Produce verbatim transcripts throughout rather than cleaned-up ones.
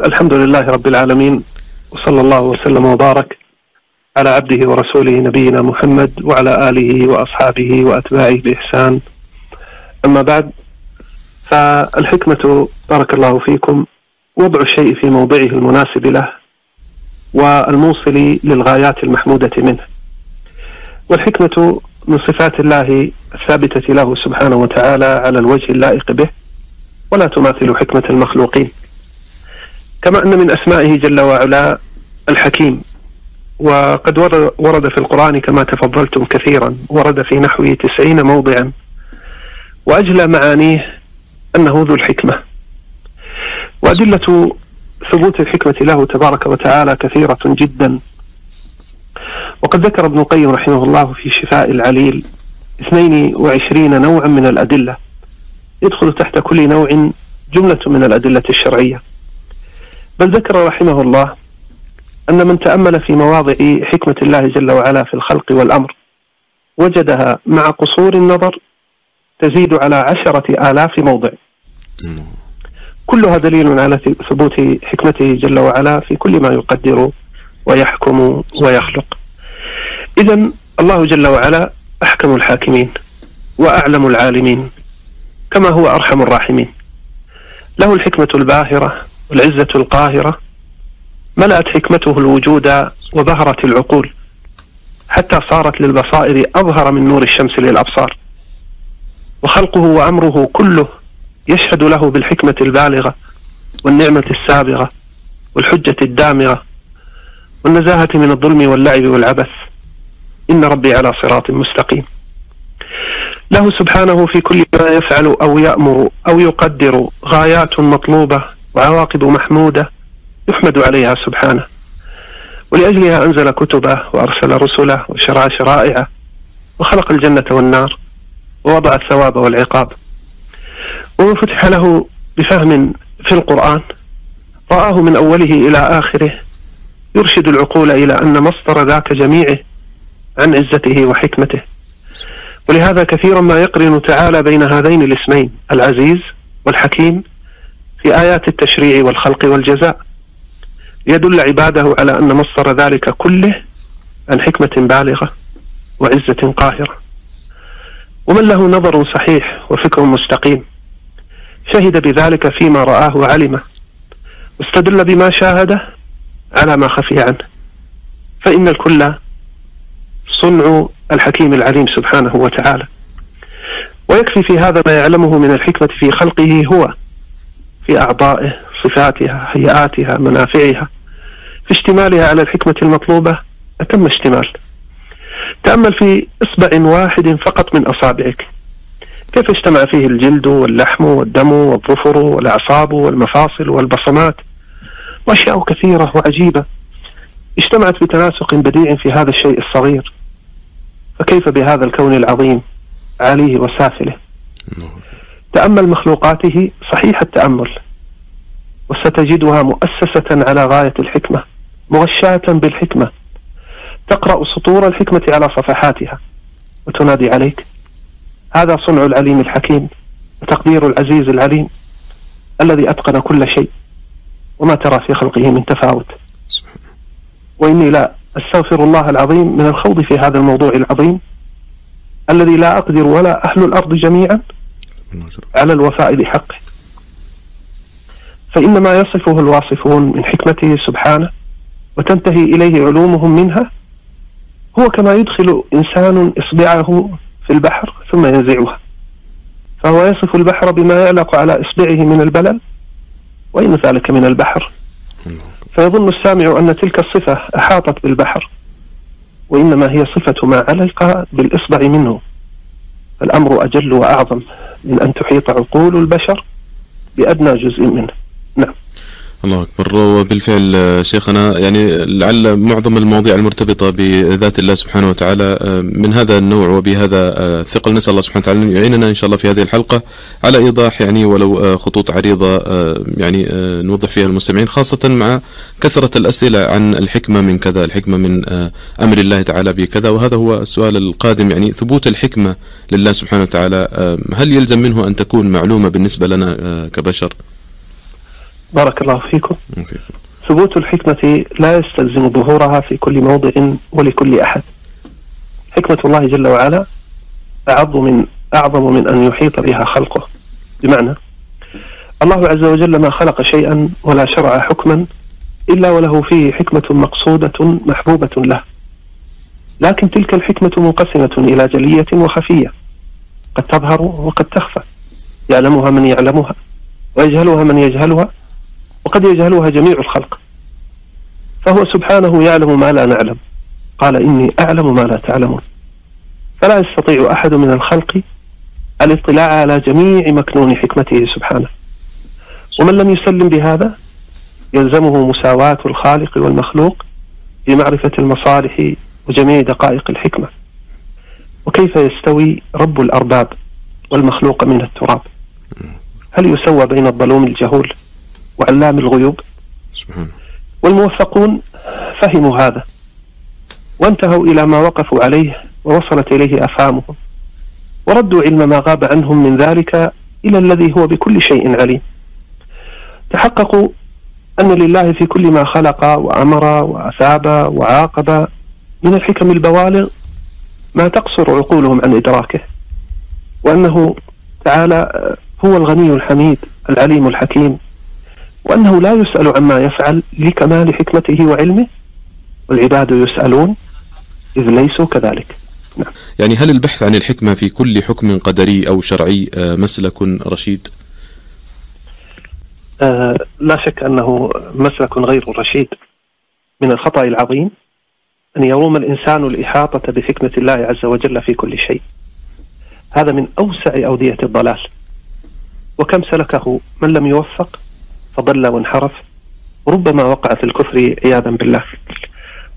الحمد لله رب العالمين، وصلى الله وسلم وبارك على عبده ورسوله نبينا محمد وعلى آله وأصحابه وأتباعه بإحسان. أما بعد، فالحكمة بارك الله فيكم وضع الشيء في موضعه المناسب له والموصل للغايات المحمودة منه. والحكمة من صفات الله الثابتة له سبحانه وتعالى على الوجه اللائق به، ولا تماثل حكمة المخلوقين، كما أن من أسمائه جل وعلا الحكيم. وقد ورد في القرآن كما تفضلتم كثيرا، ورد في نحو تسعين موضعا، وأجلى معانيه أنه ذو الحكمة. وأدلة ثبوت الحكمة له تبارك وتعالى كثيرة جدا. وقد ذكر ابن القيم رحمه الله في شفاء العليل اثنين وعشرين نوعا من الأدلة، يدخل تحت كل نوع جملة من الأدلة الشرعية. بل ذكر رحمه الله أن من تأمل في مواضع حكمة الله جل وعلا في الخلق والأمر وجدها مع قصور النظر تزيد على عشرة آلاف موضع، كلها دليل على ثبوت حكمته جل وعلا في كل ما يقدر ويحكم ويخلق. إذن الله جل وعلا أحكم الحاكمين وأعلم العالمين، كما هو أرحم الراحمين. له الحكمة الباهرة والعزة القاهرة، ملأت حكمته الوجود وظهرت العقول، حتى صارت للبصائر أظهر من نور الشمس للأبصار. وخلقه وأمره كله يشهد له بالحكمة البالغة والنعمة السابغة والحجة الدامغة والنزاهة من الظلم واللعب والعبث، إن ربي على صراط مستقيم. له سبحانه في كل ما يفعل أو يأمر أو يقدر غايات مطلوبة وعواقب محمودة يحمد عليها سبحانه، ولأجلها أنزل كتبه وأرسل رسله وشرع شرائعه وخلق الجنة والنار ووضع الثواب والعقاب. ومن فتح له بفهم في القرآن رآه من أوله إلى آخره يرشد العقول إلى أن مصدر ذاك جميعه عن عزته وحكمته. ولهذا كثيرا ما يقرن تعالى بين هذين الاسمين العزيز والحكيم في آيات التشريع والخلق والجزاء، يدل عباده على أن مصدر ذلك كله عن حكمة بالغة وعزة قاهرة. ومن له نظر صحيح وفكر مستقيم شهد بذلك فيما رآه وعلمه، واستدل بما شاهده على ما خفي عنه، فإن الكل صنع الحكيم العليم سبحانه وتعالى. ويكفي في هذا ما يعلمه من الحكمة في خلقه هو، في أعضائه، صفاتها، هيئاتها، منافعها، في اشتمالها على الحكمة المطلوبة أتم اشتمال. تأمل في إصبع واحد فقط من أصابعك كيف اجتمع فيه الجلد واللحم والدم والظفر والأعصاب والمفاصل والبصمات وأشياء كثيرة وعجيبة اجتمعت بتناسق بديع في هذا الشيء الصغير، فكيف بهذا الكون العظيم عاليه وسافله. تأمل مخلوقاته صحيح التأمل، وستجدها مؤسسة على غاية الحكمة، مغشاة بالحكمة، تقرأ سطور الحكمة على صفحاتها وتنادي عليك: هذا صنع العليم الحكيم وتقدير العزيز العليم الذي أتقن كل شيء، وما ترى في خلقه من تفاوت. وإني لا أستغفر الله العظيم من الخوض في هذا الموضوع العظيم الذي لا أقدر ولا أهل الأرض جميعا على الوفاء بحقه، فإن ما يصفه الواصفون من حكمته سبحانه وتنتهي إليه علومهم منها هو كما يدخل إنسان إصبعه في البحر ثم ينزعها، فهو يصف البحر بما يعلق على إصبعه من البلل وإن ذلك من البحر، فيظن السامع أن تلك الصفة أحاطت بالبحر، وإنما هي صفة ما علق بالإصبع منه. الأمر أجل وأعظم من أن تحيط عقول البشر بأدنى جزء منه. نعم، الله أكبر. وبالفعل شيخنا، يعني لعل معظم المواضيع المرتبطة بذات الله سبحانه وتعالى من هذا النوع وبهذا الثقل، نسأل الله سبحانه وتعالى أن يعيننا إن شاء الله في هذه الحلقة على إيضاح يعني ولو خطوط عريضة يعني نوضح فيها المستمعين، خاصة مع كثرة الأسئلة عن الحكمة من كذا، الحكمة من أمر الله تعالى بكذا. وهذا هو السؤال القادم، يعني ثبوت الحكمة لله سبحانه وتعالى هل يلزم منه أن تكون معلومة بالنسبة لنا كبشر؟ بارك الله فيكم. ثبوت الحكمة لا يستلزم ظهورها في كل موضع ولكل أحد. حكمة الله جل وعلا أعظم من أعظم من أن يحيط بها خلقه، بمعنى الله عز وجل ما خلق شيئا ولا شرع حكما إلا وله فيه حكمة مقصودة محبوبة له، لكن تلك الحكمة منقسمة إلى جلية وخفية، قد تظهر وقد تخفى، يعلمها من يعلمها ويجهلها من يجهلها، وقد يجهلها جميع الخلق، فهو سبحانه يعلم ما لا نعلم، قال إني أعلم ما لا تعلمون، فلا يستطيع أحد من الخلق الاطلاع على جميع مكنون حكمته سبحانه، ومن لم يسلم بهذا يلزمه مساواة الخالق والمخلوق في معرفة المصالح وجميع دقائق الحكمة. وكيف يستوي رب الأرباب والمخلوق من التراب؟ هل يسوى بين الظلوم الجهول وعلام الغيوب؟ والموفقون فهموا هذا وانتهوا إلى ما وقفوا عليه ووصلت إليه أفهامهم، وردوا علم ما غاب عنهم من ذلك إلى الذي هو بكل شيء عليم. تحققوا أن لله في كل ما خلق وأمر وأثاب وعاقب من الحكم البوالغ ما تقصر عقولهم عن إدراكه، وأنه تعالى هو الغني الحميد العليم الحكيم، وأنه لا يسأل عما يفعل لكمال حكمته وعلمه، والعباد يسألون إذ ليسوا كذلك. نعم. يعني هل البحث عن الحكمة في كل حكم قدري أو شرعي مسلك رشيد؟ آه لا شك أنه مسلك غير رشيد. من الخطأ العظيم أن يروم الإنسان الإحاطة بحكمة الله عز وجل في كل شيء، هذا من أوسع أودية الضلال، وكم سلكه من لم يوفق فضل وانحرف، ربما وقع في الكفر عياذا بالله.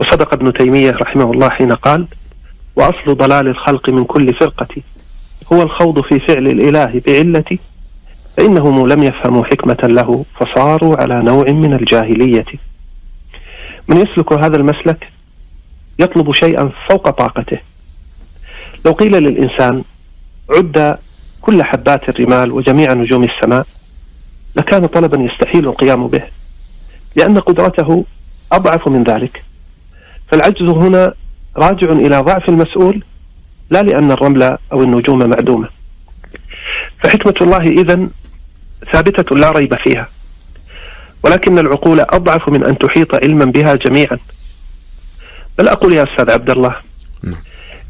وصدق ابن تيمية رحمه الله حين قال: وأصل ضلال الخلق من كل فرقة هو الخوض في فعل الإله بعلة، فإنهم لم يفهموا حكمة له فصاروا على نوع من الجاهلية. من يسلك هذا المسلك يطلب شيئا فوق طاقته. لو قيل للإنسان عد كل حبات الرمال وجميع نجوم السماء لكان طلبا يستحيل القيام به، لأن قدرته أضعف من ذلك، فالعجز هنا راجع إلى ضعف المسؤول لا لأن الرمل أو النجوم معدومة. فحكمة الله إذن ثابتة لا ريب فيها، ولكن العقول أضعف من أن تحيط علما بها جميعا. بل أقول يا أستاذ عبد الله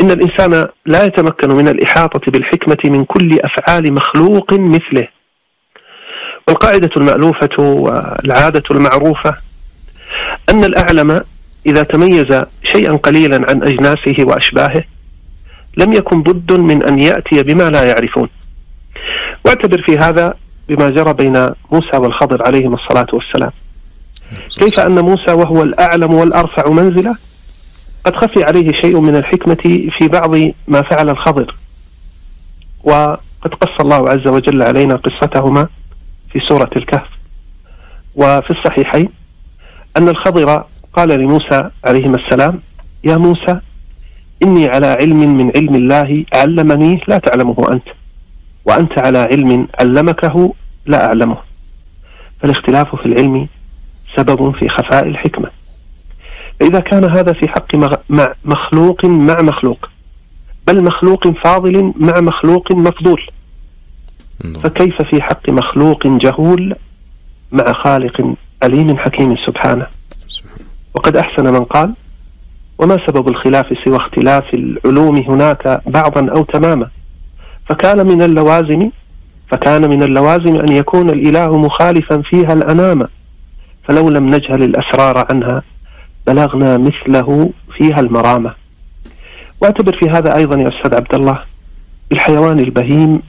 إن الإنسان لا يتمكن من الإحاطة بالحكمة من كل أفعال مخلوق مثله. والقاعدة المألوفة والعادة المعروفة أن الأعلم إذا تميز شيئا قليلا عن أجناسه وأشباهه لم يكن بد من أن يأتي بما لا يعرفون. واعتبر في هذا بما جرى بين موسى والخضر عليهم الصلاة والسلام، كيف أن موسى وهو الأعلم والأرفع منزلة قد خفي عليه شيء من الحكمة في بعض ما فعل الخضر، وقد قص الله عز وجل علينا قصتهما في سورة الكهف. وفي الصحيحين أن الخضر قال لموسى عليهما السلام: يا موسى إني على علم من علم الله علمني لا تعلمه أنت، وأنت على علم علمكه لا أعلمه. فالاختلاف في العلم سبب في خفاء الحكمة، فإذا كان هذا في حق مع مخلوق مع مخلوق، بل مخلوق فاضل مع مخلوق مفضول، فكيف في حق مخلوق جهول مع خالق عليم حكيم سبحانه؟ وقد أحسن من قال: وما سبب الخلاف سوى اختلاف العلوم هناك بعضا أو تماما، فكان من اللوازم فكان من اللوازم أن يكون الإله مخالفا فيها الأنام، فلو لم نجهل الأسرار عنها بلغنا مثله فيها المرامة. واعتبر في هذا أيضا يا أستاذ عبد الله الحيوان البهيم،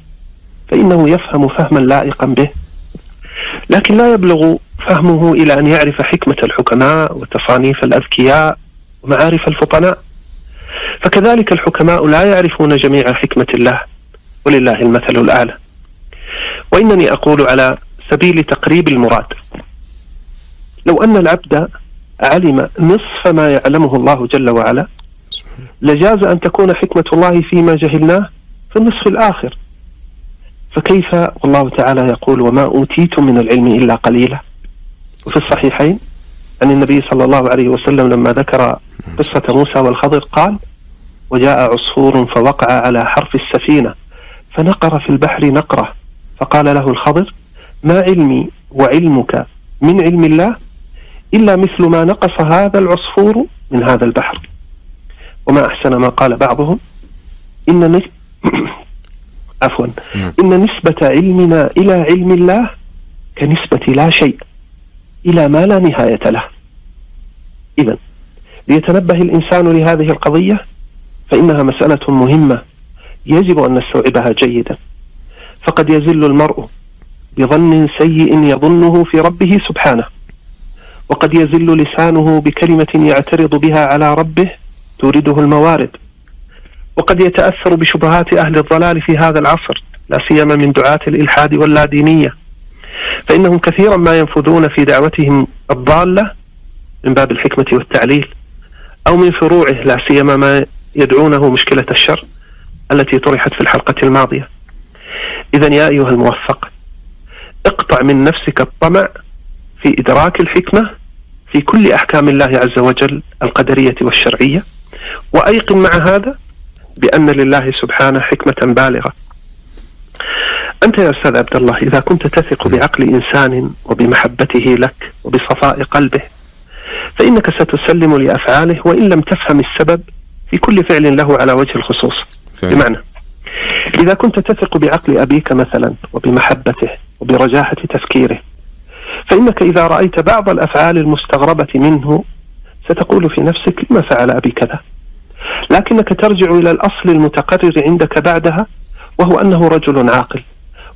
فإنه يفهم فهما لائقا به، لكن لا يبلغ فهمه إلى أن يعرف حكمة الحكماء وتصانيف الأذكياء ومعارف الفطناء، فكذلك الحكماء لا يعرفون جميع حكمة الله، ولله المثل الأعلى. وإنني أقول على سبيل تقريب المراد: لو أن العبد علم نصف ما يعلمه الله جل وعلا لجاز أن تكون حكمة الله فيما جهلناه في النصف الآخر، فكيف والله تعالى يقول: وما أوتيتم من العلم إلا قليلا، وفي الصحيحين أن النبي صلى الله عليه وسلم لما ذكر قصة موسى والخضر قال: وجاء عصفور فوقع على حرف السفينة فنقر في البحر نقرة، فقال له الخضر: ما علمي وعلمك من علم الله إلا مثل ما نقص هذا العصفور من هذا البحر. وما أحسن ما قال بعضهم: إن نسبة عفوا إن نسبة علمنا إلى علم الله كنسبة لا شيء إلى ما لا نهاية له. إذن ليتنبه الإنسان لهذه القضية، فإنها مسألة مهمة يجب أن نستوعبها جيدا، فقد يزل المرء بظن سيء يظنه في ربه سبحانه، وقد يزل لسانه بكلمة يعترض بها على ربه تورده الموارد، وقد يتأثر بشبهات أهل الضلال في هذا العصر لا سيما من دعاة الإلحاد واللادينية، فإنهم كثيرا ما ينفذون في دعوتهم الضالة من باب الحكمة والتعليل أو من فروعه لا سيما ما يدعونه مشكلة الشر التي طرحت في الحلقة الماضية. إذن يا أيها الموفق، اقطع من نفسك الطمع في إدراك الحكمة في كل أحكام الله عز وجل القدرية والشرعية، وأيقن مع هذا بأن لله سبحانه حكمة بالغة. أنت يا أستاذ عبد الله إذا كنت تثق بعقل إنسان وبمحبته لك وبصفاء قلبه، فإنك ستسلم لأفعاله وإن لم تفهم السبب في كل فعل له على وجه الخصوص. بمعنى إذا كنت تثق بعقل أبيك مثلا وبمحبته وبرجاحة تفكيره، فإنك إذا رأيت بعض الأفعال المستغربة منه ستقول في نفسك: لما فعل أبي كذا؟ لكنك ترجع إلى الأصل المتقرر عندك بعدها، وهو أنه رجل عاقل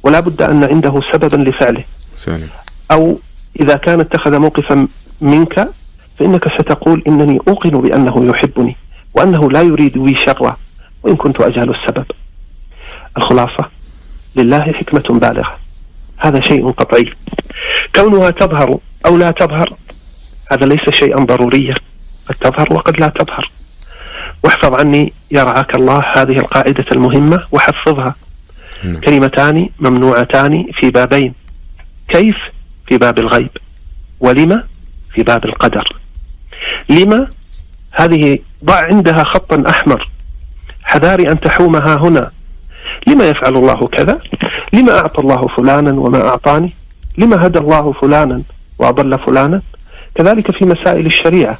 ولا بد أن عنده سببا لفعله. فعلا. أو إذا كان اتخذ موقفا منك فإنك ستقول: إنني أوقن بأنه يحبني وأنه لا يريد لي شرا وإن كنت أجهل السبب. الخلاصة: لله حكمة بالغة، هذا شيء قطعي. كونها تظهر أو لا تظهر هذا ليس شيئا ضروريا، قد تظهر وقد لا تظهر. واحفظ عني يا رعاك الله هذه القاعدة المهمة وحفظها. كلمتان ممنوعتان في بابين: كيف في باب الغيب، ولما في باب القدر. لما هذه ضع عندها خطا أحمر، حذاري أن تحومها هنا. لما يفعل الله كذا؟ لما أعطى الله فلانا وما أعطاني؟ لما هدى الله فلانا وأضل فلانا؟ كذلك في مسائل الشريعة: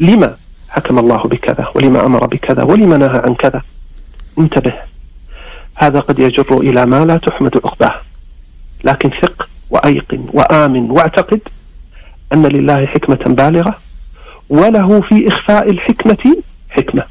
لما حكم الله بكذا، ولما أمر بكذا، ولما نهى عن كذا؟ انتبه، هذا قد يجر إلى ما لا تحمد عقباه، لكن ثق وأيقن وآمن واعتقد أن لله حكمة بالغة، وله في إخفاء الحكمة حكمة.